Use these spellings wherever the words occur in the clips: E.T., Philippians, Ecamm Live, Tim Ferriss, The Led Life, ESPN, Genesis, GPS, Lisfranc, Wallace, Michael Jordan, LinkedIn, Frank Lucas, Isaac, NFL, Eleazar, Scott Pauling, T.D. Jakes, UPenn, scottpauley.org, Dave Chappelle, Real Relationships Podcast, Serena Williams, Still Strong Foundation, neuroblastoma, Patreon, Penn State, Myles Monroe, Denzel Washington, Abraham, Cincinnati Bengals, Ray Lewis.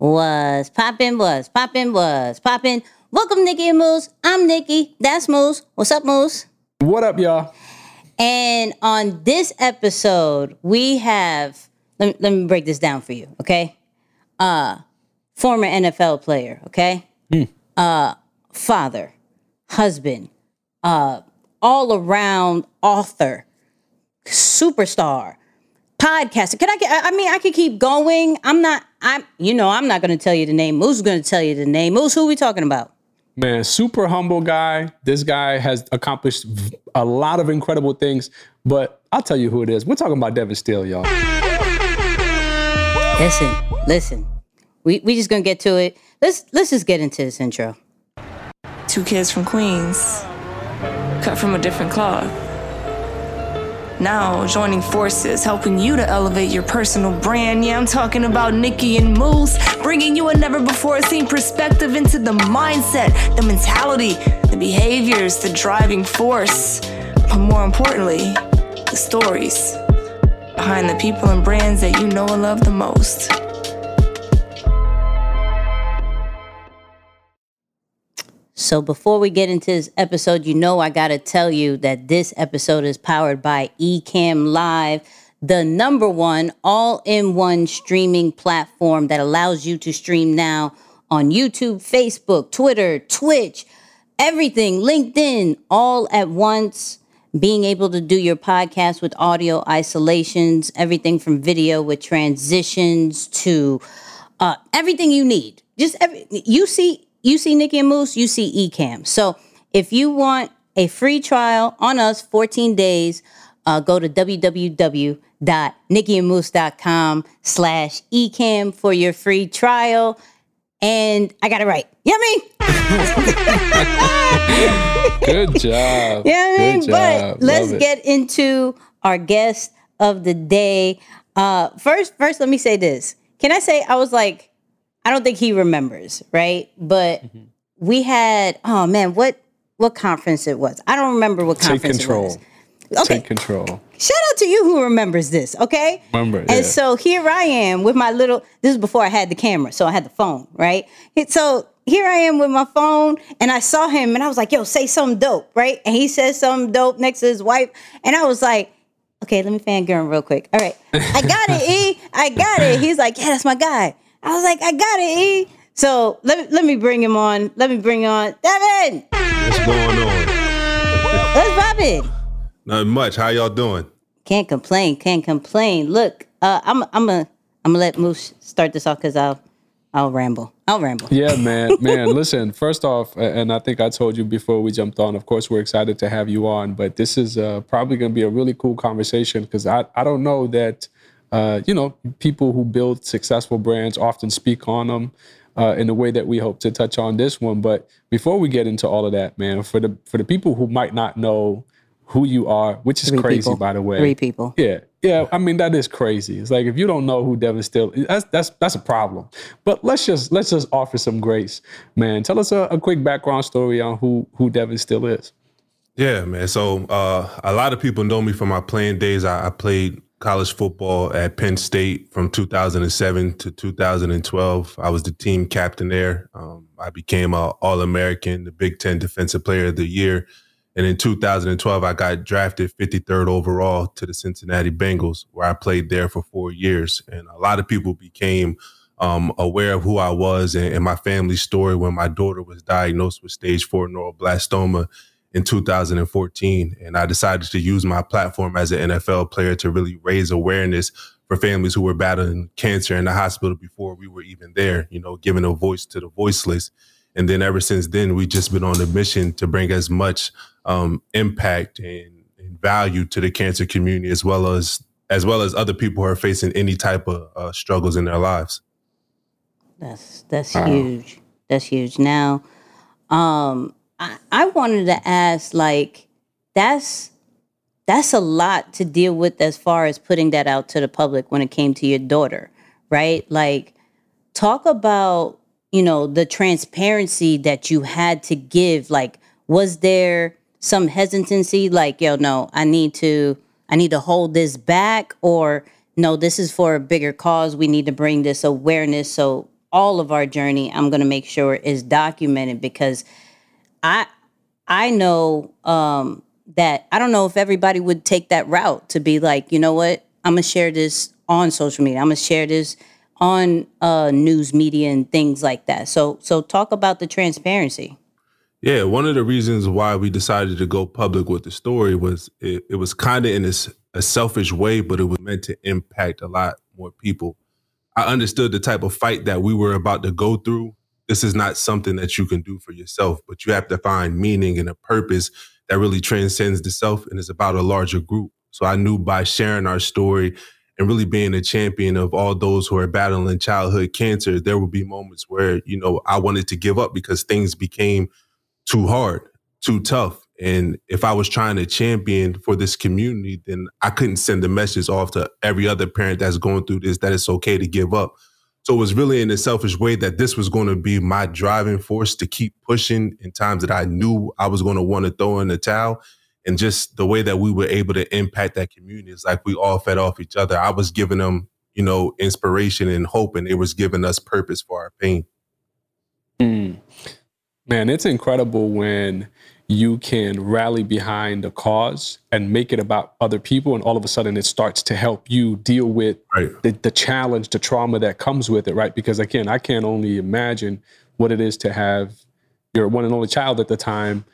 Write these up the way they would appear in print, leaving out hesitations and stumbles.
Was poppin'. Welcome, Nikki and Moose. I'm Nikki. That's Moose. What's up, Moose? What up, y'all? And on this episode, we have, let me break this down for you, okay? Former NFL player, okay? Father, husband, all-around author, superstar, podcaster. I could keep going. I'm not going to tell you the name. Moose is going to tell you the name. Moose, who are we talking about? Man, super humble guy. This guy has accomplished a lot of incredible things, but I'll tell you who it is. We're talking about Devon Still, y'all. Listen. We just gonna get to it. Let's just get into this intro. Two kids from Queens, cut from a different cloth. Now joining forces, helping you to elevate your personal brand. Yeah, I'm talking about Nikki and Moose, bringing you a never-before-seen perspective into the mindset, the mentality, the behaviors, the driving force, but more importantly, the stories behind the people and brands that you know and love the most. So before we get into this episode, you know I gotta tell you that this episode is powered by Ecamm Live, the #1 all-in-one streaming platform that allows you to stream now on YouTube, Facebook, Twitter, Twitch, everything, LinkedIn, all at once. Being able to do your podcast with audio isolations, everything from video with transitions to everything you need. Just You see Nikki and Moose, you see Ecamm. So if you want a free trial on us, 14 days, go to www.nickyandmoose.com/Ecamm for your free trial. And I got it right. You know what I mean? Good job. You know what I mean? But let's get into our guest of the day. First, let me say this. Can I say I was like, I don't think he remembers, right? But we had, oh man, what conference it was. I don't remember what conference it was. Okay. Take control. Shout out to you who remembers this, okay? So here I am with my little, this is before I had the camera, so I had the phone, right? So here I am with my phone, and I saw him, and I was like, yo, say something dope, right? And he says something dope next to his wife, and I was like, okay, let me fangirl real quick. All right, I got it, E. I got it. He's like, yeah, that's my guy. I was like, I got it, E. So let me bring him on. Let me bring on Devon. What's going on? What's poppin'? Not much. How y'all doing? Can't complain. Look, I'm gonna let Moose start this off because I'll ramble. Yeah, man. Listen. First off, and I think I told you before we jumped on. Of course, we're excited to have you on, but this is probably gonna be a really cool conversation because I don't know that. People who build successful brands often speak on them in the way that we hope to touch on this one. But before we get into all of that, man, for the people who might not know who you are, which is crazy, by the way. 3 people. Yeah. I mean, that is crazy. It's like if you don't know who Devon Still is, that's a problem. But let's just offer some grace, man. Tell us a quick background story on who Devon Still is. Yeah, man. So a lot of people know me from my playing days. I played college football at Penn State from 2007 to 2012. I was the team captain there. I became an All-American, the Big Ten Defensive Player of the Year. And in 2012, I got drafted 53rd overall to the Cincinnati Bengals, where I played there for 4 years. And a lot of people became aware of who I was and my family story when my daughter was diagnosed with stage 4 neuroblastoma in 2014, and I decided to use my platform as an NFL player to really raise awareness for families who were battling cancer in the hospital before we were even there, giving a voice to the voiceless. And then ever since then, we've just been on a mission to bring as much impact and value to the cancer community as well as other people who are facing any type of struggles in their lives. That's huge. That's huge. Now, I wanted to ask, like, that's a lot to deal with as far as putting that out to the public when it came to your daughter, right? Like, talk about, the transparency that you had to give. Like, was there some hesitancy? Like, yo, no, I need to hold this back, or no, this is for a bigger cause. We need to bring this awareness so all of our journey, I'm going to make sure is documented, because I know that I don't know if everybody would take that route to be like, you know what, I'm going to share this on social media. I'm going to share this on news media and things like that. So talk about the transparency. Yeah, one of the reasons why we decided to go public with the story was it was kind of in a selfish way, but it was meant to impact a lot more people. I understood the type of fight that we were about to go through. This is not something that you can do for yourself, but you have to find meaning and a purpose that really transcends the self and is about a larger group. So I knew by sharing our story and really being a champion of all those who are battling childhood cancer, there will be moments where, you know, I wanted to give up because things became too hard, too tough. And if I was trying to champion for this community, then I couldn't send the message off to every other parent that's going through this, that it's okay to give up. So it was really in a selfish way that this was going to be my driving force to keep pushing in times that I knew I was going to want to throw in the towel. And just the way that we were able to impact that community is like we all fed off each other. I was giving them, you know, inspiration and hope, and it was giving us purpose for our pain. Man, it's incredible when you can rally behind a cause and make it about other people. And all of a sudden it starts to help you deal with the challenge, the trauma that comes with it, right? Because again, I can only imagine what it is to have your one and only child at the time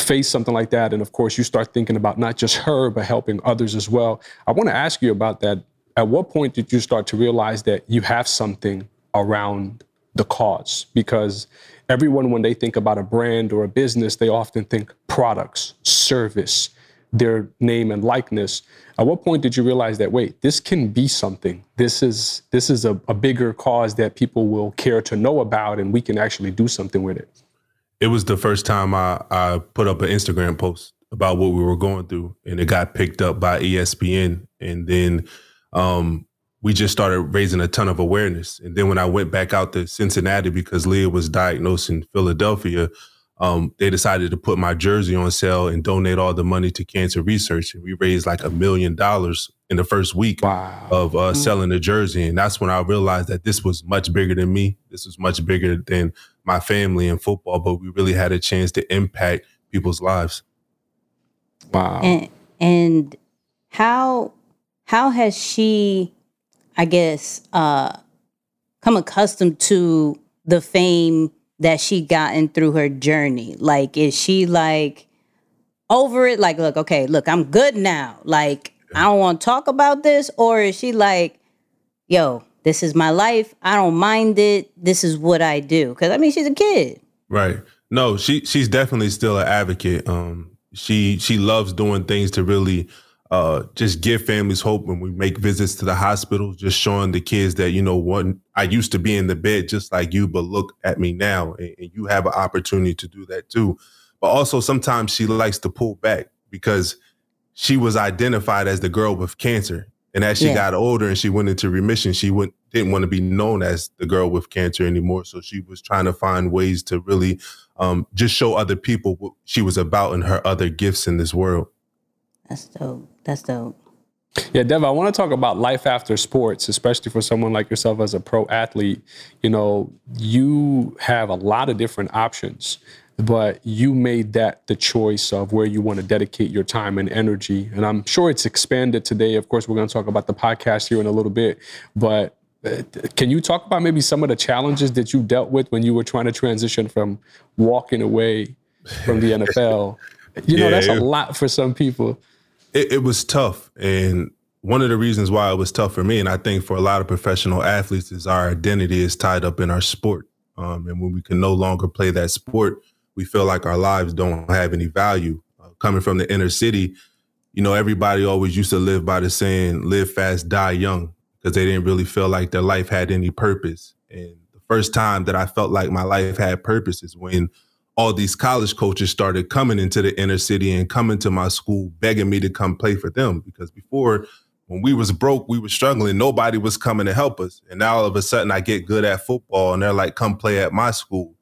face something like that. And of course you start thinking about not just her, but helping others as well. I want to ask you about that. At what point did you start to realize that you have something around the cause? Because everyone, when they think about a brand or a business, they often think products, service, their name and likeness. At what point did you realize that, wait, this can be something? This is a bigger cause that people will care to know about, and we can actually do something with it. It was the first time I put up an Instagram post about what we were going through, and it got picked up by ESPN. And then we just started raising a ton of awareness. And then when I went back out to Cincinnati, because Leah was diagnosed in Philadelphia, they decided to put my jersey on sale and donate all the money to cancer research. And we raised like $1 million in the first week of selling the jersey. And that's when I realized that this was much bigger than me. This was much bigger than my family and football, but we really had a chance to impact people's lives. Wow. And how has she, I guess, come accustomed to the fame that she gotten through her journey? Like, is she like over it? Like, look, I'm good now. Like, I don't want to talk about this. Or is she like, yo, this is my life. I don't mind it. This is what I do. Because, I mean, she's a kid. Right. No, she's definitely still an advocate. She loves doing things to really just give families hope. When we make visits to the hospital, just showing the kids that, you know, one, I used to be in the bed just like you, but look at me now. And you have an opportunity to do that too. But also sometimes she likes to pull back because she was identified as the girl with cancer. And as she got older and she went into remission, she didn't want to be known as the girl with cancer anymore. So she was trying to find ways to really just show other people what she was about and her other gifts in this world. That's dope. That's dope. Yeah, Dev, I want to talk about life after sports, especially for someone like yourself as a pro athlete. You know, you have a lot of different options, but you made that the choice of where you want to dedicate your time and energy. And I'm sure it's expanded today. Of course, we're going to talk about the podcast here in a little bit, but can you talk about maybe some of the challenges that you dealt with when you were trying to transition from walking away from the NFL? You know, that's a lot for some people. It was tough. And one of the reasons why it was tough for me, and I think for a lot of professional athletes, is our identity is tied up in our sport. And when we can no longer play that sport, we feel like our lives don't have any value. Coming from the inner city, you know, everybody always used to live by the saying, live fast, die young, because they didn't really feel like their life had any purpose. And the first time that I felt like my life had purpose is when all these college coaches started coming into the inner city and coming to my school, begging me to come play for them. Because before, when we was broke, we were struggling. Nobody was coming to help us. And now all of a sudden I get good at football and they're like, come play at my school.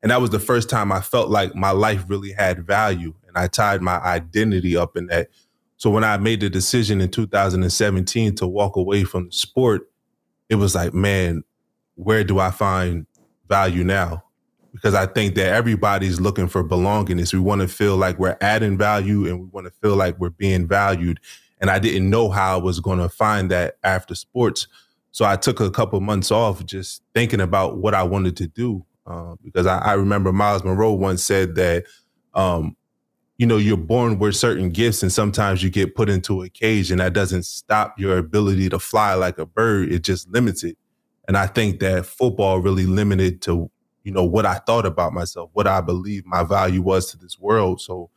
And that was the first time I felt like my life really had value. And I tied my identity up in that. So when I made the decision in 2017 to walk away from the sport, it was like, man, where do I find value now? Because I think that everybody's looking for belongingness. We want to feel like we're adding value and we want to feel like we're being valued. And I didn't know how I was going to find that after sports. So I took a couple months off just thinking about what I wanted to do. Because I remember Myles Monroe once said that, you know, you're born with certain gifts and sometimes you get put into a cage and that doesn't stop your ability to fly like a bird. It just limits it. And I think that football really limited to, you know, what I thought about myself, what I believe my value was to this world. So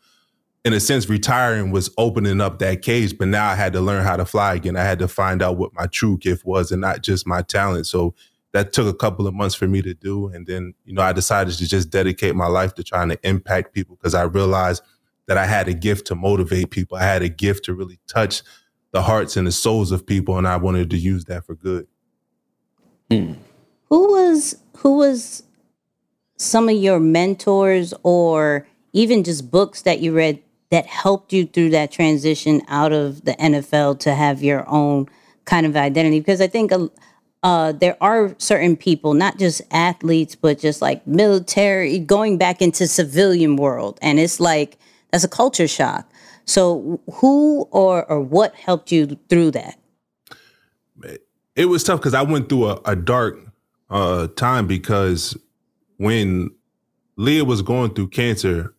in a sense, retiring was opening up that cage, but now I had to learn how to fly again. I had to find out what my true gift was and not just my talent. So that took a couple of months for me to do. And then, you know, I decided to just dedicate my life to trying to impact people because I realized that I had a gift to motivate people. I had a gift to really touch the hearts and the souls of people. And I wanted to use that for good. Mm. Who was some of your mentors or even just books that you read that helped you through that transition out of the NFL to have your own kind of identity? Because I think there are certain people, not just athletes, but just like military, going back into civilian world. And it's like, that's a culture shock. So who or what helped you through that? It was tough because I went through a dark time because when Leah was going through cancer,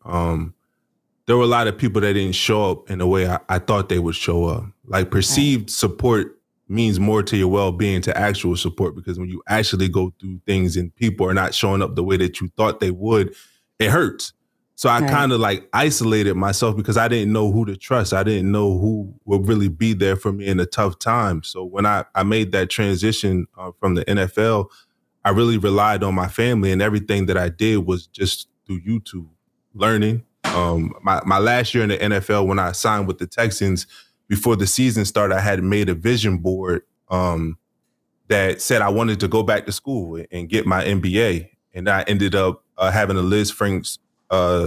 there were a lot of people that didn't show up in the way I thought they would show up. Like perceived support means more to your well-being to actual support because when you actually go through things and people are not showing up the way that you thought they would, it hurts. So I kind of like isolated myself because I didn't know who to trust. I didn't know who would really be there for me in a tough time. So when I made that transition from the NFL, I really relied on my family and everything that I did was just through YouTube learning. My last year in the NFL, when I signed with the Texans, before the season started, I had made a vision board that said I wanted to go back to school and get my MBA. And I ended up having a Lisfranc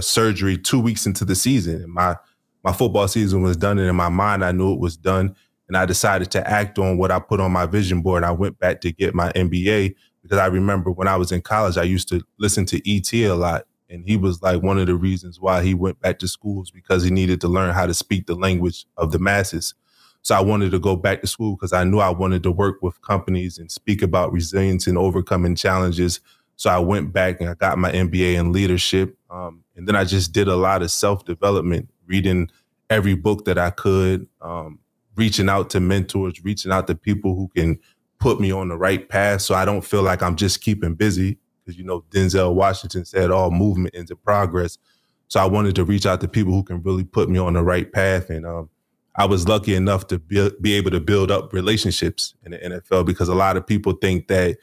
surgery 2 weeks into the season. And my football season was done. And in my mind, I knew it was done. And I decided to act on what I put on my vision board. I went back to get my MBA because I remember when I was in college, I used to listen to E.T. a lot. And he was like one of the reasons why he went back to school was because he needed to learn how to speak the language of the masses. So I wanted to go back to school because I knew I wanted to work with companies and speak about resilience and overcoming challenges. So I went back and I got my MBA in leadership. And then I just did a lot of self-development, reading every book that I could, reaching out to mentors, reaching out to people who can put me on the right path so I don't feel like I'm just keeping busy. Because, you know, Denzel Washington said all movement is in progress. So I wanted to reach out to people who can really put me on the right path. And I was lucky enough to be able to build up relationships in the NFL because a lot of people think that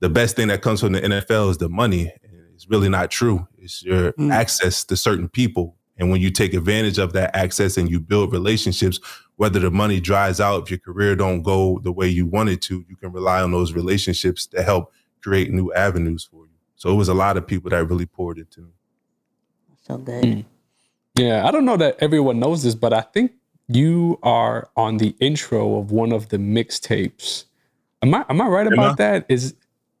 the best thing that comes from the NFL is the money. It's really not true. It's your access to certain people. And when you take advantage of that access and you build relationships, whether the money dries out, if your career don't go the way you want it to, you can rely on those relationships to help create new avenues for you. So it was a lot of people that really poured into me. So good. Mm. Yeah, I don't know that everyone knows this, but I think you are on the intro of one of the mixtapes. Am I right about that?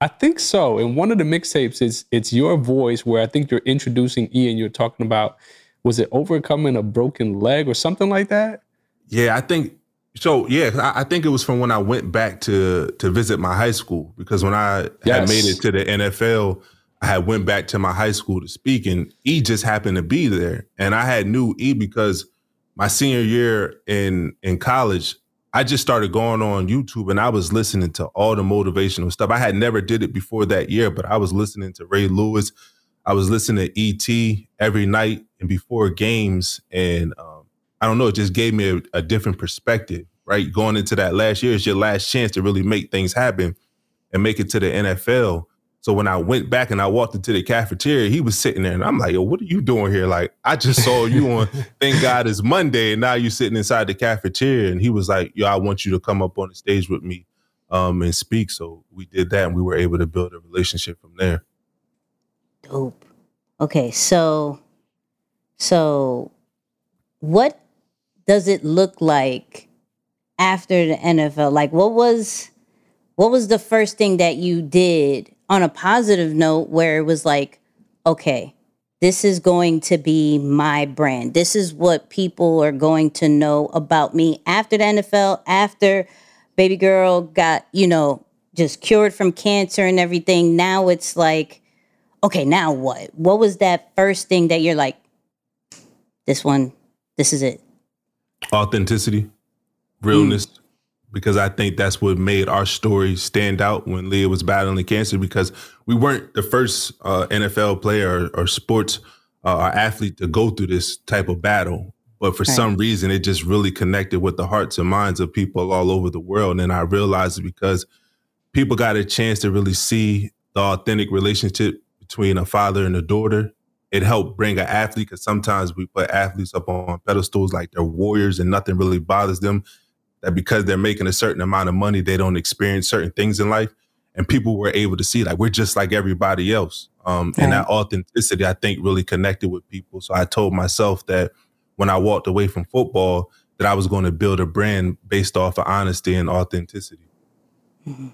I think so. In one of the mixtapes, it's your voice where I think you're introducing E and you're talking about, was it overcoming a broken leg or something like that? Yeah, I think so. Yeah, I think it was from when I went back to visit my high school, because when I had made it to the NFL, I had went back to my high school to speak and E just happened to be there. And I had knew E because my senior year in college, I just started going on YouTube and I was listening to all the motivational stuff. I had never did it before that year, but I was listening to Ray Lewis. I was listening to E.T. every night and before games. And I don't know, it just gave me a different perspective, right? Going into that last year, it's your last chance to really make things happen and make it to the NFL. So when I went back and I walked into the cafeteria, he was sitting there and I'm like, yo, what are you doing here? Like, I just saw you on Thank God It's Monday and now you're sitting inside the cafeteria. And he was like, yo, I want you to come up on the stage with me and speak. So we did that and we were able to build a relationship from there. Dope. Okay, so what does it look like after the NFL? Like, what was what was the first thing that you did on a positive note where it was like, okay, this is going to be my brand. This is what people are going to know about me after the NFL, after baby girl got, you know, just cured from cancer and everything. Now it's like, okay, now what? What was that first thing that you're like, this one, this is it? Authenticity, realness. Because I think that's what made our story stand out when Leah was battling cancer, because we weren't the first NFL player or sports or athlete to go through this type of battle. But for some reason, it just really connected with the hearts and minds of people all over the world. And I realized it because people got a chance to really see the authentic relationship between a father and a daughter. It helped bring an athlete, because sometimes we put athletes up on pedestals like they're warriors and nothing really bothers them. That because they're making a certain amount of money, they don't experience certain things in life. And people were able to see, like, we're just like everybody else. And that authenticity, I think, really connected with people. So I told myself that when I walked away from football, that I was going to build a brand based off of honesty and authenticity. Mm-hmm.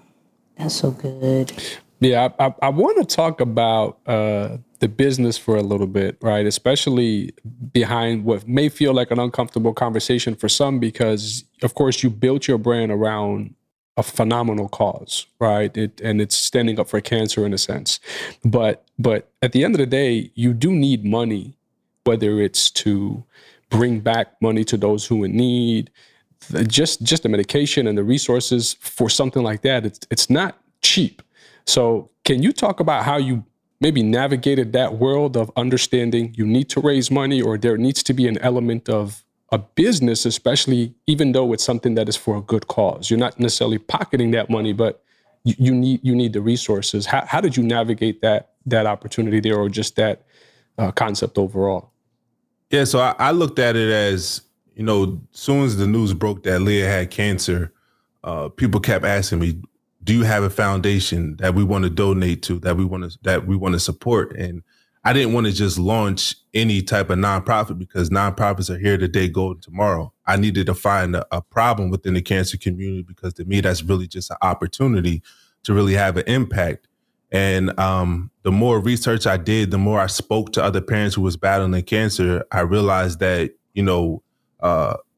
That's so good. Yeah, I want to talk about the business for a little bit, right? Especially behind what may feel like an uncomfortable conversation for some, because, of course, you built your brand around a phenomenal cause, right? And it's standing up for cancer in a sense. But at the end of the day, you do need money, whether it's to bring back money to those who are in need, just the medication and the resources for something like that. It's not cheap. So can you talk about how you maybe navigated that world of understanding you need to raise money, or there needs to be an element of a business, especially even though it's something that is for a good cause? You're not necessarily pocketing that money, but you need the resources. How did you navigate that opportunity there, or just that concept overall? Yeah, so I looked at it as, you know, soon as the news broke that Leah had cancer, people kept asking me, do you have a foundation that we want to donate to, that we want to support? And I didn't want to just launch any type of nonprofit, because nonprofits are here today, golden tomorrow. I needed to find a problem within the cancer community, because to me, that's really just an opportunity to really have an impact. And the more research I did, the more I spoke to other parents who was battling cancer, I realized that, you know,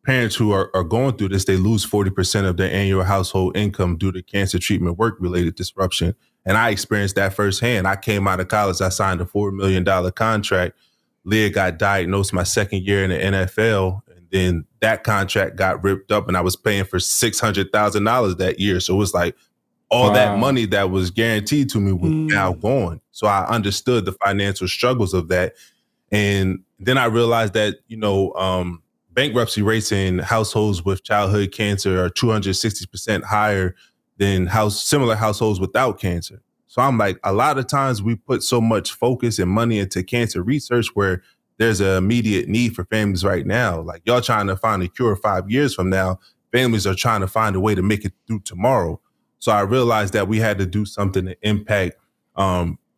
parents who are going through this, they lose 40% of their annual household income due to cancer treatment work-related disruption. And I experienced that firsthand. I came out of college. I signed a $4 million contract. Leah got diagnosed my second year in the NFL. And then that contract got ripped up, and I was paying for $600,000 that year. So it was like all that money that was guaranteed to me was now gone. So I understood the financial struggles of that. And then I realized that, you know, bankruptcy rates in households with childhood cancer are 260% higher than similar households without cancer. So I'm like, a lot of times we put so much focus and money into cancer research where there's an immediate need for families right now. Like, y'all trying to find a cure 5 years from now. Families are trying to find a way to make it through tomorrow. So I realized that we had to do something to impact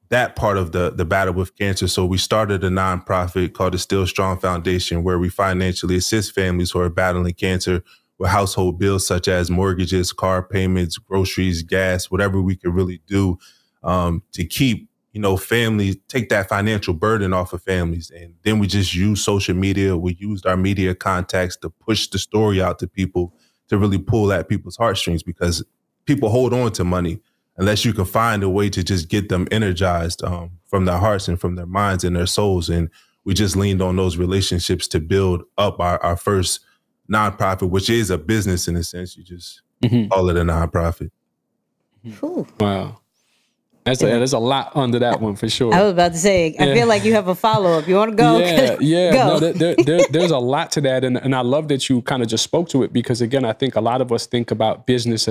that part of the battle with cancer. So we started a nonprofit called the Still Strong Foundation, where we financially assist families who are battling cancer with household bills such as mortgages, car payments, groceries, gas, whatever we could really do to keep, you know, families, take that financial burden off of families. And then we just use social media. We used our media contacts to push the story out to people, to really pull at people's heartstrings, because people hold on to money unless you can find a way to just get them energized from their hearts and from their minds and their souls. And we just leaned on those relationships to build up our first nonprofit, which is a business in a sense. You just call it a nonprofit. Cool. Wow. There's a lot under that one for sure. I was about to say, I feel like you have a follow-up. You want to go? Yeah. Go. No, there's a lot to that. And I love that you kind of just spoke to it, because, again, I think a lot of us think about business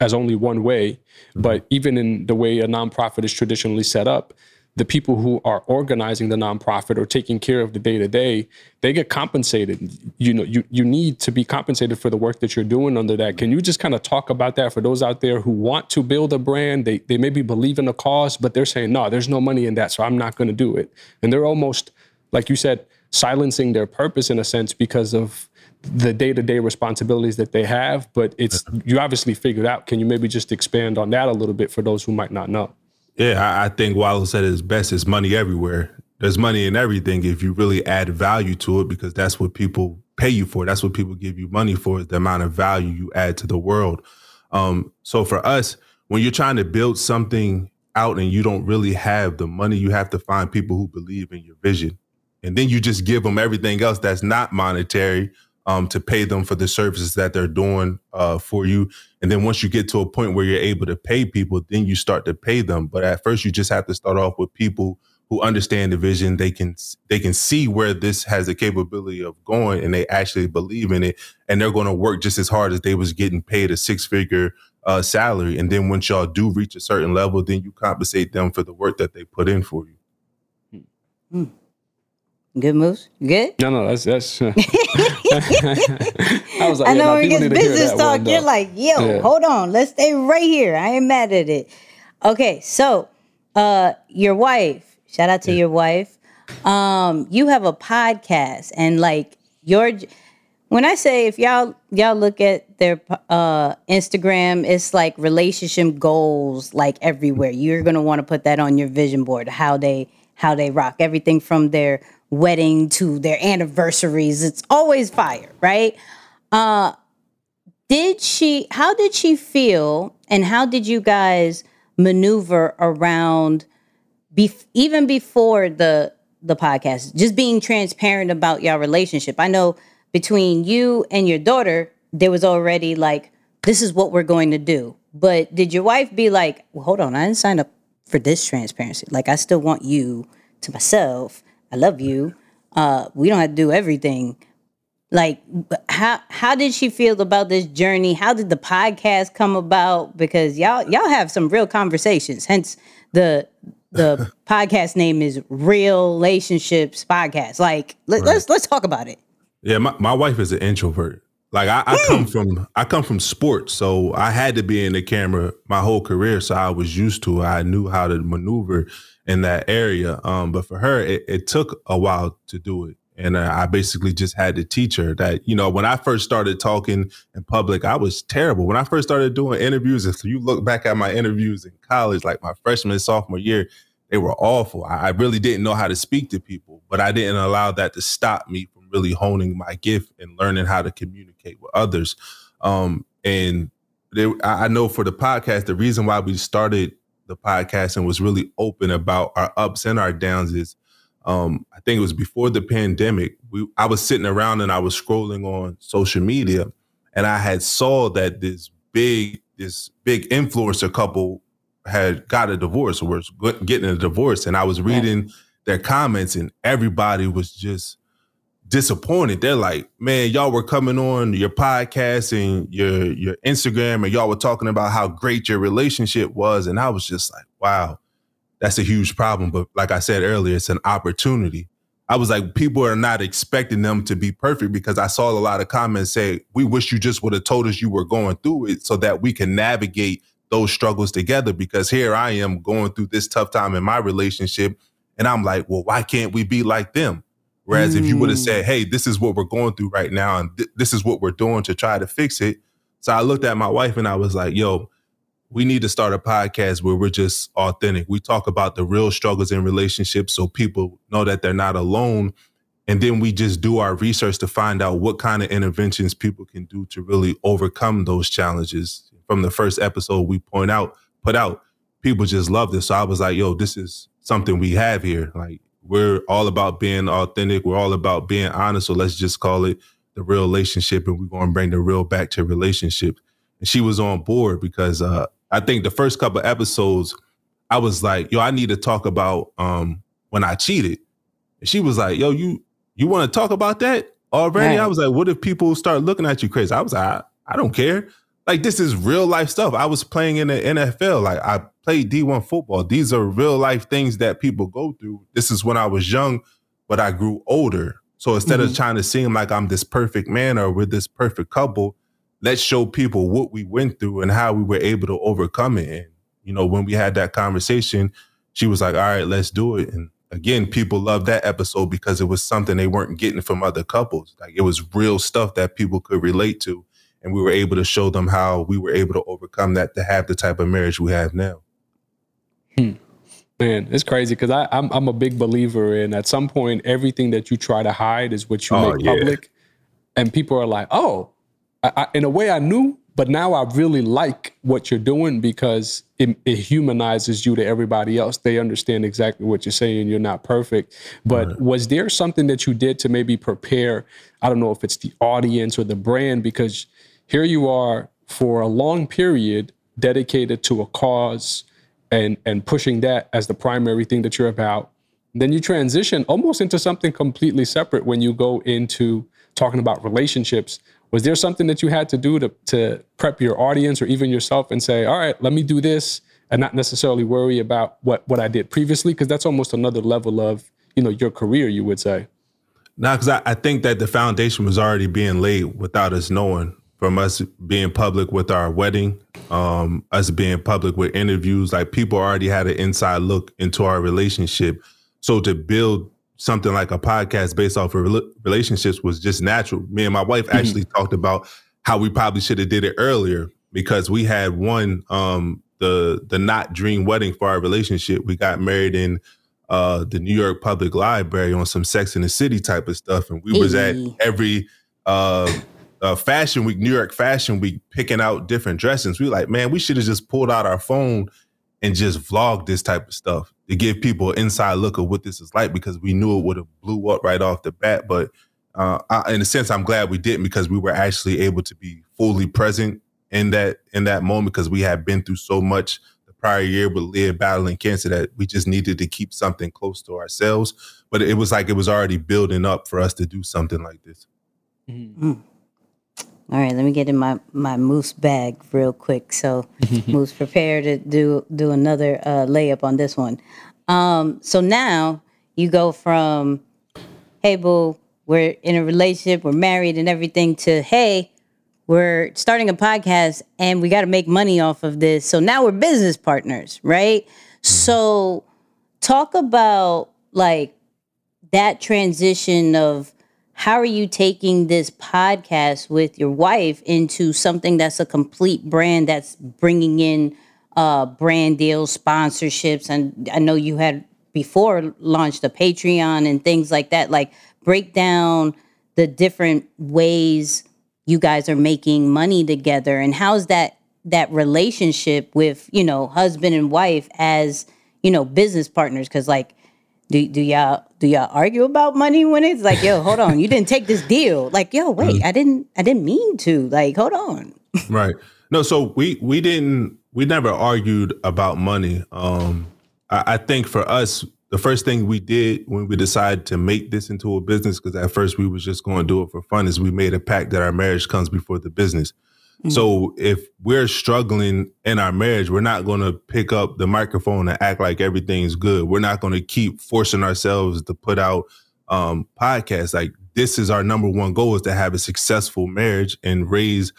as only one way. But even in the way a nonprofit is traditionally set up, the people who are organizing the nonprofit or taking care of the day-to-day, they get compensated. You know, you need to be compensated for the work that you're doing under that. Can you just kind of talk about that for those out there who want to build a brand? They maybe believe in a cause, but they're saying, no, there's no money in that, so I'm not going to do it. And they're almost, like you said, silencing their purpose in a sense because of the day-to-day responsibilities that they have, but it's, you obviously figured out. Can you maybe just expand on that a little bit for those who might not know? Yeah, I think Wallace said it his best, it's money everywhere. There's money in everything if you really add value to it, because that's what people pay you for. That's what people give you money for, the amount of value you add to the world. So for us, when you're trying to build something out and you don't really have the money, you have to find people who believe in your vision. And then you just give them everything else that's not monetary to pay them for the services that they're doing for you. And then once you get to a point where you're able to pay people, then you start to pay them. But at first, you just have to start off with people who understand the vision. They can see where this has the capability of going, and they actually believe in it, and they're going to work just as hard as they was getting paid a six-figure salary. And then once y'all do reach a certain level, then you compensate them for the work that they put in for you. Mm. Good moves? Good? No, that's I was like, I know, when we get business talk, you're like, hold on, let's stay right here. I ain't mad at it. Okay, so your wife, shout out to your wife. You have a podcast, and like your, when I say, if y'all look at their Instagram, it's like relationship goals, like everywhere. You're gonna want to put that on your vision board. How they rock everything from their wedding to their anniversaries. It's always fire, right? How did she feel, and how did you guys maneuver around? Even before the podcast, just being transparent about your relationship. I know between you and your daughter, there was already like, this is what we're going to do. But did your wife be like, well, hold on, I didn't sign up for this transparency. Like, I still want you to myself. I love you. We don't have to do everything. Like, how did she feel about this journey? How did the podcast come about? Because y'all have some real conversations, hence the podcast name is Real Relationships Podcast. Like, let's talk about it. Yeah, my wife is an introvert. Like, I come from sports, so I had to be in the camera my whole career. So I was used to it. I knew how to maneuver in that area. But for her, it took a while to do it, and I basically just had to teach her that. You know, when I first started talking in public, I was terrible. When I first started doing interviews, if you look back at my interviews in college, like my freshman and sophomore year, they were awful. I really didn't know how to speak to people, but I didn't allow that to stop me from really honing my gift and learning how to communicate with others. I know for the podcast, the reason why we started the podcast and was really open about our ups and our downs is, I think it was before the pandemic, I was sitting around and I was scrolling on social media, and I had saw that this big influencer couple had got a divorce or was getting a divorce. And I was reading their comments, and everybody was just disappointed. They're like, man, y'all were coming on your podcast and your Instagram, and y'all were talking about how great your relationship was. And I was just like, wow, that's a huge problem. But like I said earlier, it's an opportunity. I was like, people are not expecting them to be perfect, because I saw a lot of comments say, we wish you just would have told us you were going through it so that we can navigate those struggles together, because here I am going through this tough time in my relationship. And I'm like, well, why can't we be like them? Whereas if you would have said, hey, this is what we're going through right now, and this is what we're doing to try to fix it. So I looked at my wife and I was like, yo, we need to start a podcast where we're just authentic. We talk about the real struggles in relationships so people know that they're not alone. And then we just do our research to find out what kind of interventions people can do to really overcome those challenges. From the first episode we put out, people just loved it. So I was like, yo, this is something we have here. Like, we're all about being authentic. We're all about being honest. So let's just call it the Real Relationship, and we're going to bring the real back to relationships. And she was on board, because I think the first couple of episodes, I was like, yo, I need to talk about when I cheated. And she was like, yo, you want to talk about that already? Right. I was like, what if people start looking at you crazy? I was like, I don't care. Like, this is real life stuff. I was playing in the NFL. Like, I played D1 football. These are real life things that people go through. This is when I was young, but I grew older. So instead of trying to seem like I'm this perfect man or we're this perfect couple, let's show people what we went through and how we were able to overcome it. And, you know, when we had that conversation, she was like, all right, let's do it. And again, people loved that episode because it was something they weren't getting from other couples. Like, it was real stuff that people could relate to. And we were able to show them how we were able to overcome that to have the type of marriage we have now. Man, it's crazy because I'm a big believer in at some point, everything that you try to hide is what you make public. And people are like, oh, I, in a way I knew, but now I really like what you're doing because it humanizes you to everybody else. They understand exactly what you're saying. You're not perfect. But was there something that you did to maybe prepare? I don't know if it's the audience or the brand, because here you are for a long period dedicated to a cause and pushing that as the primary thing that you're about. Then you transition almost into something completely separate when you go into talking about relationships. Was there something that you had to do to prep your audience or even yourself and say, all right, let me do this and not necessarily worry about what I did previously? Because that's almost another level of, you know, your career, you would say. No, because I think that the foundation was already being laid without us knowing, from us being public with our wedding, us being public with interviews. Like, people already had an inside look into our relationship. So to build something like a podcast based off of relationships was just natural. Me and my wife actually talked about how we probably should have did it earlier, because we had won the not dream wedding for our relationship. We got married in the New York Public Library on some Sex and the City type of stuff. And we was at every fashion week, New York Fashion Week, picking out different dressings. We were like, man, we should have just pulled out our phone and just vlog this type of stuff to give people an inside look of what this is like, because we knew it would have blew up right off the bat. But in a sense, I'm glad we didn't, because we were actually able to be fully present in that moment, because we had been through so much the prior year with Leah battling cancer that we just needed to keep something close to ourselves. But it was like it was already building up for us to do something like this. Mm-hmm. All right, let me get in my Moose bag real quick. So Moose, prepare to do another layup on this one. So now you go from, hey, boo, we're in a relationship, we're married and everything, to, hey, we're starting a podcast and we got to make money off of this. So now we're business partners, right? So talk about, like, that transition of, how are you taking this podcast with your wife into something that's a complete brand, that's bringing in brand deals, sponsorships? And I know you had before launched a Patreon and things like that. Like, break down the different ways you guys are making money together. And how's that relationship with, you know, husband and wife as, you know, business partners? Because, like, Do y'all argue about money when it's like, yo, hold on, you didn't take this deal. Like, yo, wait, I didn't mean to. Like, hold on. Right. No, so we never argued about money. I think for us, the first thing we did when we decided to make this into a business, because at first we was just going to do it for fun, is we made a pact that our marriage comes before the business. So if we're struggling in our marriage, we're not going to pick up the microphone and act like everything's good. We're not going to keep forcing ourselves to put out podcasts. Like, this is our number one goal, is to have a successful marriage and raise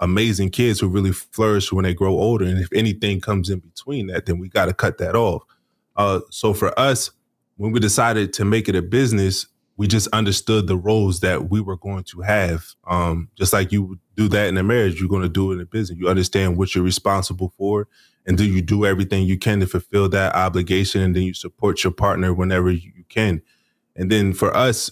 amazing kids who really flourish when they grow older. And if anything comes in between that, then we got to cut that off. So for us, when we decided to make it a business, we just understood the roles that we were going to have. Just like you do that in a marriage, you're going to do it in a business. You understand what you're responsible for, and then you do everything you can to fulfill that obligation, and then you support your partner whenever you can. And then for us,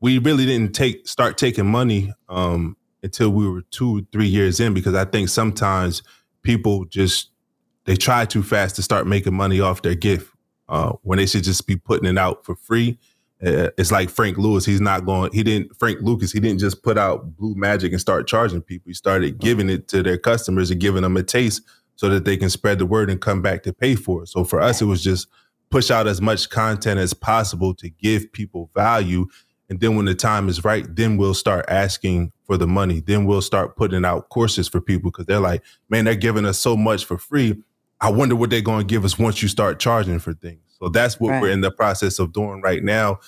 we really didn't start taking money until we were 2-3 years in, because I think sometimes people just, they try too fast to start making money off their gift when they should just be putting it out for free. It's like Frank Lewis. Frank Lucas, he didn't just put out Blue Magic and start charging people. He started giving it to their customers and giving them a taste so that they can spread the word and come back to pay for it. So for us, it was just push out as much content as possible to give people value. And then when the time is right, then we'll start asking for the money. Then we'll start putting out courses for people, because they're like, man, they're giving us so much for free. I wonder what they're going to give us once you start charging for things. So that's what we're in the process of doing right now,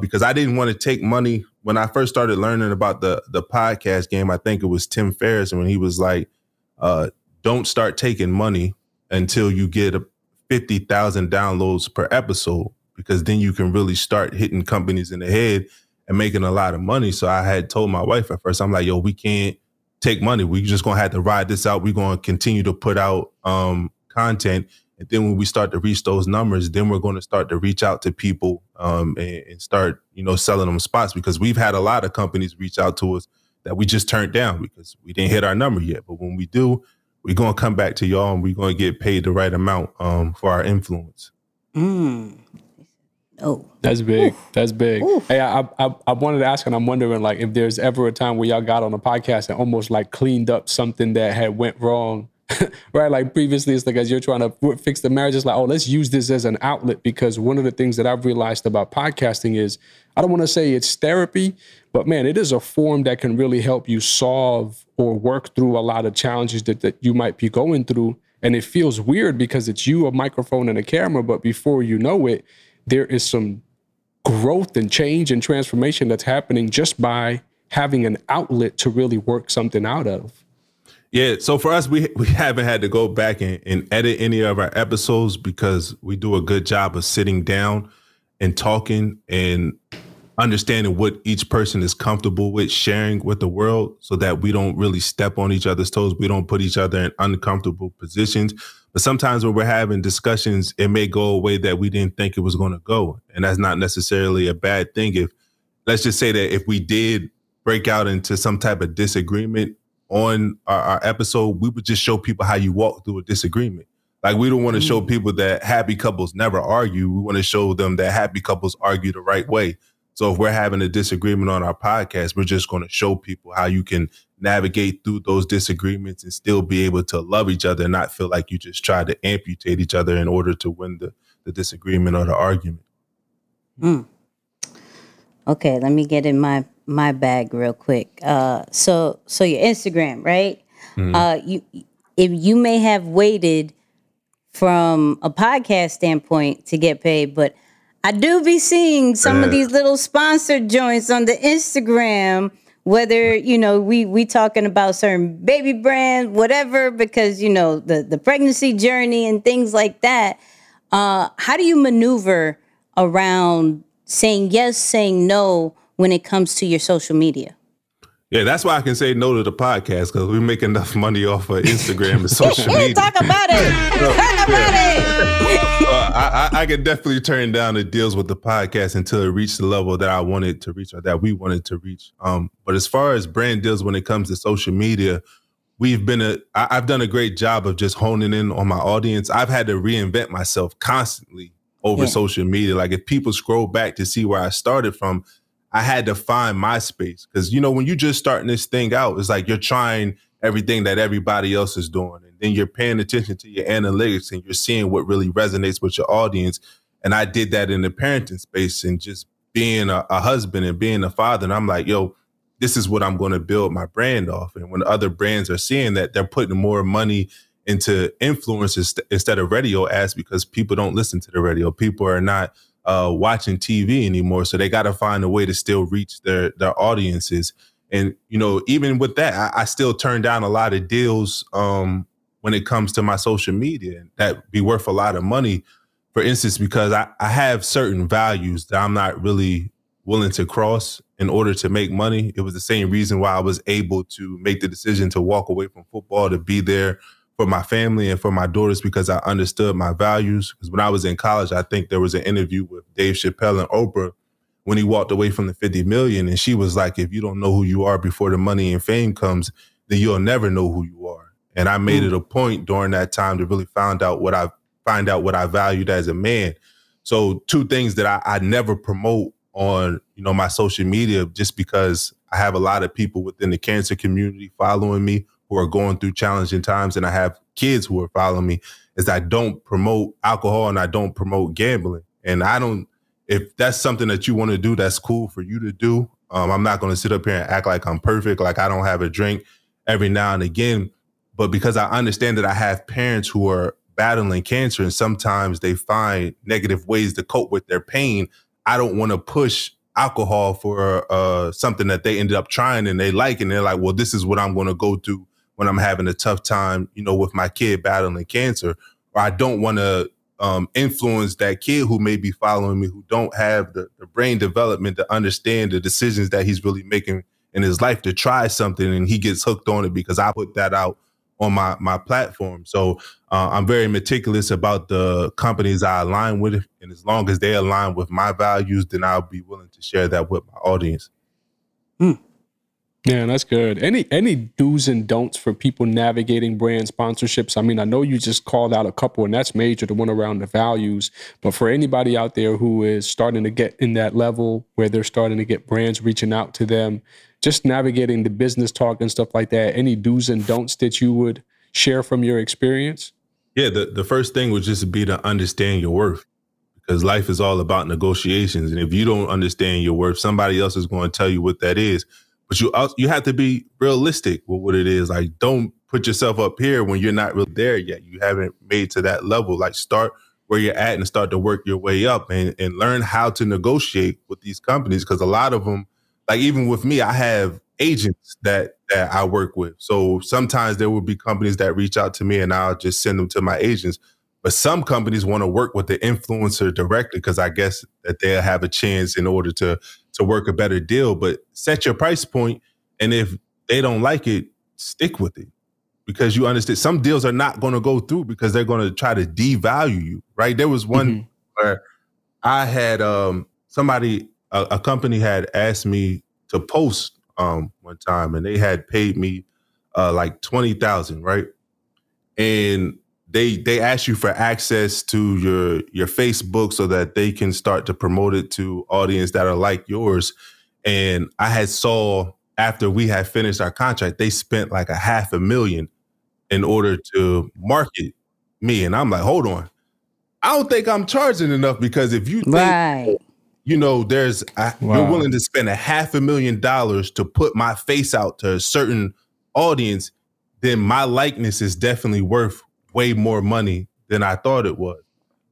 because I didn't want to take money. When I first started learning about the podcast game, I think it was Tim Ferriss, when he was like, don't start taking money until you get 50,000 downloads per episode. because then you can really start hitting companies in the head and making a lot of money. So I had told my wife at first, I'm like, yo, we can't take money. We're just going to have to ride this out. We're going to continue to put out content. And then when we start to reach those numbers, then we're going to start to reach out to people and start, you know, selling them spots, because we've had a lot of companies reach out to us that we just turned down because we didn't hit our number yet. But when we do, we're going to come back to y'all and we're going to get paid the right amount for our influence. Mm. Oh, that's big. Oof. That's big. Oof. Hey, I wanted to ask, and I'm wondering, like, if there's ever a time where y'all got on a podcast and almost like cleaned up something that had went wrong, right? Like previously, it's like as you're trying to fix the marriage, it's like, oh, let's use this as an outlet, because one of the things that I've realized about podcasting is, I don't want to say it's therapy, but man, it is a form that can really help you solve or work through a lot of challenges that you might be going through. And it feels weird because it's you, a microphone and a camera, but before you know it, there is some growth and change and transformation that's happening just by having an outlet to really work something out of. Yeah. So for us, we haven't had to go back and edit any of our episodes because we do a good job of sitting down and talking and understanding what each person is comfortable with sharing with the world, so that we don't really step on each other's toes. We don't put each other in uncomfortable positions. But sometimes when we're having discussions, it may go a way that we didn't think it was going to go. And that's not necessarily a bad thing. If, let's just say that if we did break out into some type of disagreement on our episode, we would just show people how you walk through a disagreement. Like, we don't want to show people that happy couples never argue. We want to show them that happy couples argue the right way. So if we're having a disagreement on our podcast, we're just going to show people how you can navigate through those disagreements and still be able to love each other and not feel like you just try to amputate each other in order to win the disagreement or the argument. Mm. Okay, let me get in my bag real quick. So your Instagram, right? Mm. You may have waited from a podcast standpoint to get paid, but I do be seeing some of these little sponsored joints on the Instagram, whether, you know, we talking about certain baby brands, whatever, because, you know, the pregnancy journey and things like that. How do you maneuver around saying yes, saying no when it comes to your social media? Yeah, that's why I can say no to the podcast, because we make enough money off of Instagram and social media. Talk about it. Talk about it. I could definitely turn down the deals with the podcast until it reached the level that I wanted to reach or that we wanted to reach. But as far as brand deals, when it comes to social media, I've done a great job of just honing in on my audience. I've had to reinvent myself constantly over social media. Like, if people scroll back to see where I started from, I had to find my space, because, you know, when you're just starting this thing out, it's like you're trying everything that everybody else is doing. And then you're paying attention to your analytics and you're seeing what really resonates with your audience. And I did that in the parenting space and just being a husband and being a father. And I'm like, yo, this is what I'm going to build my brand off. And when other brands are seeing that, they're putting more money into influencers instead of radio ads, because people don't listen to the radio. People are not watching TV anymore. So they got to find a way to still reach their audiences. And, you know, even with that, I still turn down a lot of deals when it comes to my social media that be worth a lot of money, for instance, because I have certain values that I'm not really willing to cross in order to make money. It was the same reason why I was able to make the decision to walk away from football to be there for my family and for my daughters, because I understood my values. Because when I was in college, I think there was an interview with Dave Chappelle and Oprah when he walked away from the 50 million. And she was like, if you don't know who you are before the money and fame comes, then you'll never know who you are. And I made it a point during that time to really find out what I valued as a man. So two things that I never promote on, you know, my social media, just because I have a lot of people within the cancer community following me who are going through challenging times, and I have kids who are following me, is I don't promote alcohol and I don't promote gambling. And I don't, if that's something that you want to do, that's cool for you to do. I'm not going to sit up here and act like I'm perfect, like I don't have a drink every now and again. But because I understand that I have parents who are battling cancer and sometimes they find negative ways to cope with their pain, I don't want to push alcohol for something that they ended up trying and they like, and they're like, well, this is what I'm going to go through when I'm having a tough time, you know, with my kid battling cancer. Or I don't want to influence that kid who may be following me, who don't have the brain development to understand the decisions that he's really making in his life, to try something and he gets hooked on it because I put that out on my platform. So I'm very meticulous about the companies I align with. And as long as they align with my values, then I'll be willing to share that with my audience. Hmm. Yeah, that's good. Any do's and don'ts for people navigating brand sponsorships? I mean, I know you just called out a couple, and that's major, the one around the values. But for anybody out there who is starting to get in that level where they're starting to get brands reaching out to them, just navigating the business talk and stuff like that, any do's and don'ts that you would share from your experience? Yeah, the first thing would just be to understand your worth, because life is all about negotiations. And if you don't understand your worth, somebody else is going to tell you what that is. But you have to be realistic with what it is. Like, don't put yourself up here when you're not really there yet. You haven't made to that level. Like, start where you're at and start to work your way up and learn how to negotiate with these companies. Because a lot of them, like even with me, I have agents that I work with. So sometimes there will be companies that reach out to me and I'll just send them to my agents. But some companies want to work with the influencer directly because I guess that they'll have a chance in order to work a better deal. But set your price point, and if they don't like it, stick with it, because you understand some deals are not going to go through because they're going to try to devalue you, right? There was one where I had a company had asked me to post one time, and they had paid me like $20,000, right? And They ask you for access to your Facebook so that they can start to promote it to audience that are like yours. And I had saw after we had finished our contract, they spent like $500,000 in order to market me. And I'm like, hold on, I don't think I'm charging enough, because if you think, you know, you're willing to spend $500,000 to put my face out to a certain audience, then my likeness is definitely worth way more money than I thought it was.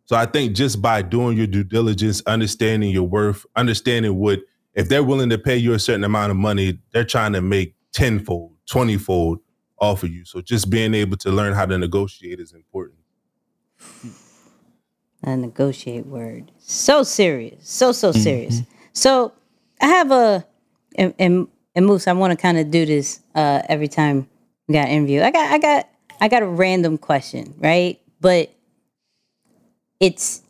So I think just by doing your due diligence, understanding your worth, understanding what, if they're willing to pay you a certain amount of money, they're trying to make tenfold, 20-fold off of you. So just being able to learn how to negotiate is important. A negotiate word. So serious. So serious. So I have and Moose, I want to kind of do this every time we got an interview. I got a random question, right? But it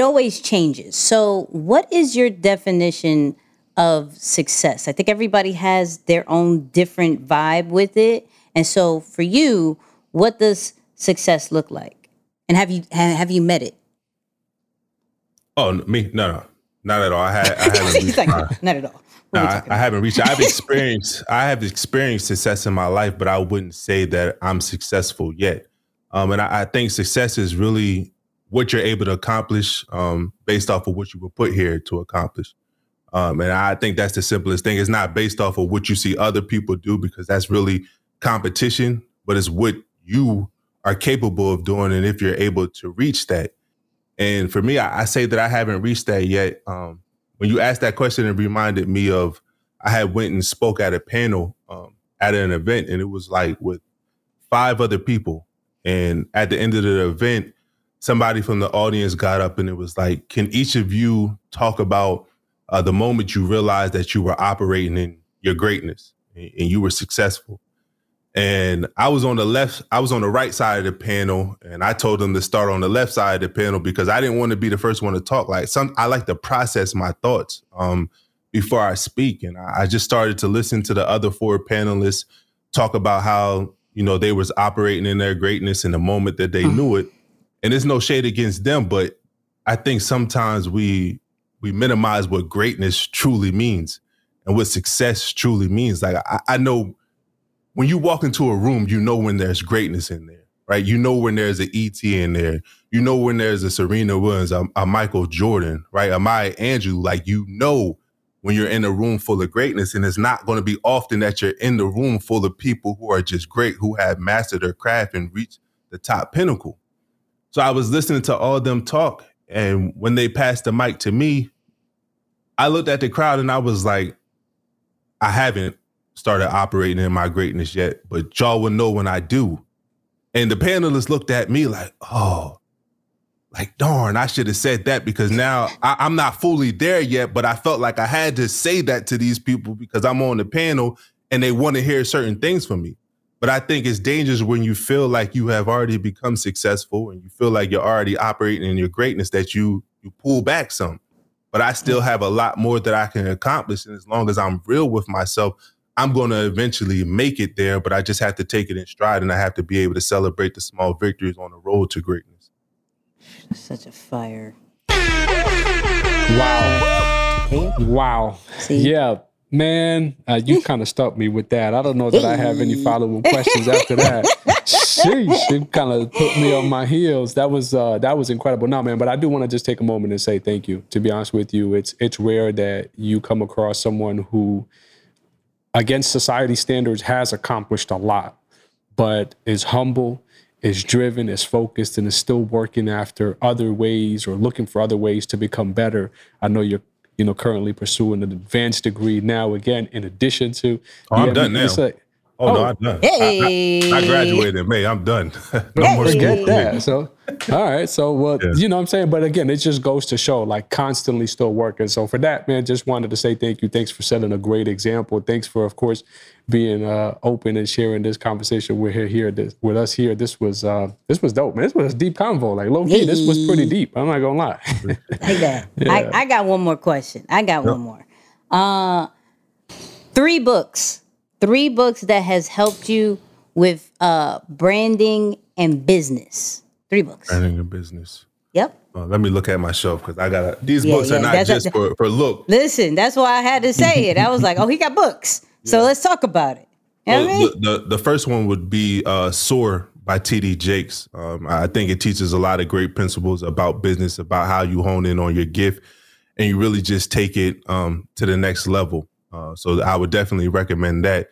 always changes. So what is your definition of success? I think everybody has their own different vibe with it. And so for you, what does success look like? And have you met it? Oh, me? No, not at all. I haven't reached, like, not at all. I haven't reached. I have experienced success in my life, but I wouldn't say that I'm successful yet. And I think success is really what you're able to accomplish based off of what you were put here to accomplish. And I think that's the simplest thing. It's not based off of what you see other people do, because that's really competition, but it's what you are capable of doing and if you're able to reach that. And for me, I say that I haven't reached that yet. When you asked that question, it reminded me of, I had went and spoke at a panel at an event, and it was like with 5 other people. And at the end of the event, somebody from the audience got up and it was like, can each of you talk about the moment you realized that you were operating in your greatness and you were successful? And I was on the right side of the panel, and I told them to start on the left side of the panel because I didn't want to be the first one to talk. I like to process my thoughts before I speak. And I just started to listen to the other 4 panelists talk about how, you know, they was operating in their greatness in the moment that they knew it. And there's no shade against them, but I think sometimes we minimize what greatness truly means and what success truly means. Like, I know, when you walk into a room, you know when there's greatness in there, right? You know when there's an E.T. in there. You know when there's a Serena Williams, a Michael Jordan, right? A Maya Angelou. Like, you know when you're in a room full of greatness, and it's not going to be often that you're in the room full of people who are just great, who have mastered their craft and reached the top pinnacle. So I was listening to all them talk, and when they passed the mic to me, I looked at the crowd and I was like, I haven't started operating in my greatness yet, but y'all will know when I do. And the panelists looked at me like, oh, like, darn, I should have said that because now I'm not fully there yet, but I felt like I had to say that to these people because I'm on the panel and they want to hear certain things from me. But I think it's dangerous when you feel like you have already become successful and you feel like you're already operating in your greatness that you pull back some. But I still have a lot more that I can accomplish. And as long as I'm real with myself, I'm going to eventually make it there, but I just have to take it in stride and I have to be able to celebrate the small victories on the road to greatness. Such a fire. Wow. Wow. See? Yeah, man, you kind of stumped me with that. I don't know that I have any follow-up questions after that. Sheesh, it kind of put me on my heels. That was incredible. No, man, but I do want to just take a moment and say thank you. To be honest with you, it's rare that you come across someone who, against society standards, has accomplished a lot, but is humble, is driven, is focused, and is still working after other ways or looking for other ways to become better. I know you're, currently pursuing an advanced degree now, again, in addition to... I'm done. Hey. I graduated in May. I'm done. No more school. That. So, all right. So, well, yes. You know what I'm saying? But again, it just goes to show, like, constantly still working. So for that, man, just wanted to say thank you. Thanks for setting a great example. Thanks for, of course, being open and sharing this conversation with us here. This was dope, man. This was a deep convo. Like, low-key, hey. This was pretty deep. I'm not going to lie. Yeah. I got one more question. I got one more. Three books that has helped you with branding and business. Three books. Branding and business. Yep. Let me look at my shelf because I got these books are not just for look. Listen, that's why I had to say it. I was like, oh, he got books. Yeah. So let's talk about it. The first one would be Soar by T.D. Jakes. I think it teaches a lot of great principles about business, about how you hone in on your gift and you really just take it to the next level. So I would definitely recommend that.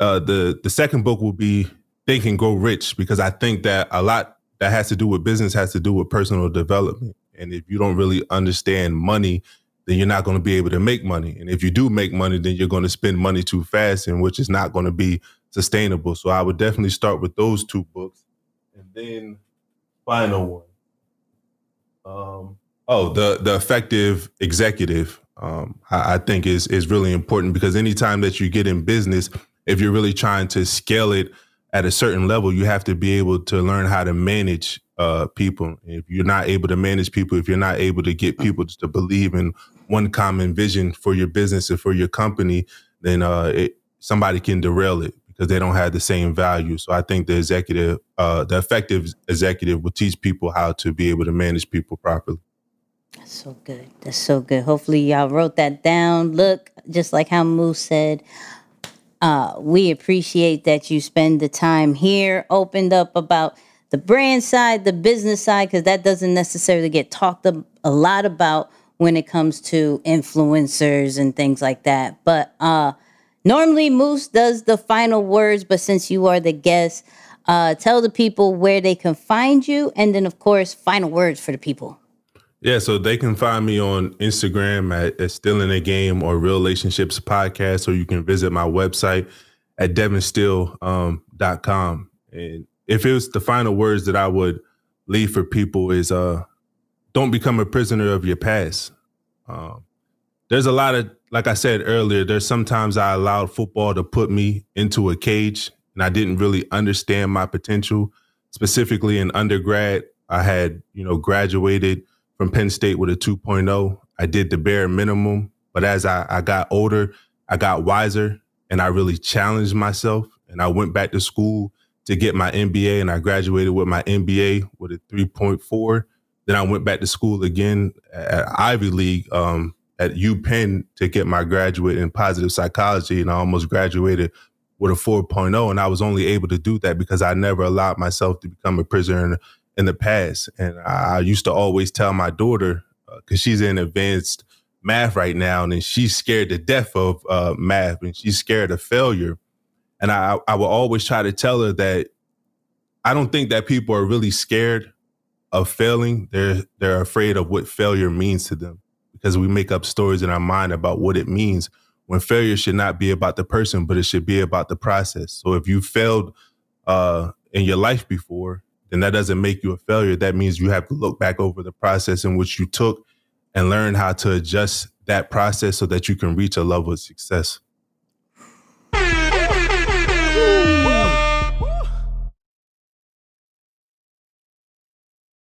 The second book will be Think and Grow Rich, because I think that a lot that has to do with business has to do with personal development. And if you don't really understand money, then you're not going to be able to make money. And if you do make money, then you're going to spend money too fast, and which is not going to be sustainable. So I would definitely start with those two books. And then final one. The Effective Executive. I think is really important because anytime that you get in business, if you're really trying to scale it at a certain level, you have to be able to learn how to manage people. If you're not able to manage people, if you're not able to get people to believe in one common vision for your business or for your company, then somebody can derail it because they don't have the same value. So I think the effective executive will teach people how to be able to manage people properly. That's so good. That's so good. Hopefully y'all wrote that down. Look, just like how Moose said, we appreciate that you spend the time here, opened up about the brand side, the business side, because that doesn't necessarily get talked a lot about when it comes to influencers and things like that. But normally Moose does the final words, but since you are the guest, tell the people where they can find you. And then, of course, final words for the people. Yeah, so they can find me on Instagram at Still in a Game or Real Relationships Podcast, or you can visit my website at devonstill.com. And if it was the final words that I would leave for people is don't become a prisoner of your past. There's a lot of, like I said earlier, there's sometimes I allowed football to put me into a cage and I didn't really understand my potential. Specifically in undergrad, I had, graduated from Penn State with a 2.0. I did the bare minimum, but as I got older, I got wiser and I really challenged myself. And I went back to school to get my MBA and I graduated with my MBA with a 3.4. Then I went back to school again at Ivy League at UPenn to get my graduate in positive psychology. And I almost graduated with a 4.0. And I was only able to do that because I never allowed myself to become a prisoner in the past. And I used to always tell my daughter, because she's in advanced math right now, and she's scared to death of math, and she's scared of failure. And I will always try to tell her that I don't think that people are really scared of failing. They're afraid of what failure means to them, because we make up stories in our mind about what it means, when failure should not be about the person, but it should be about the process. So if you failed in your life before, then that doesn't make you a failure. That means you have to look back over the process in which you took and learn how to adjust that process so that you can reach a level of success.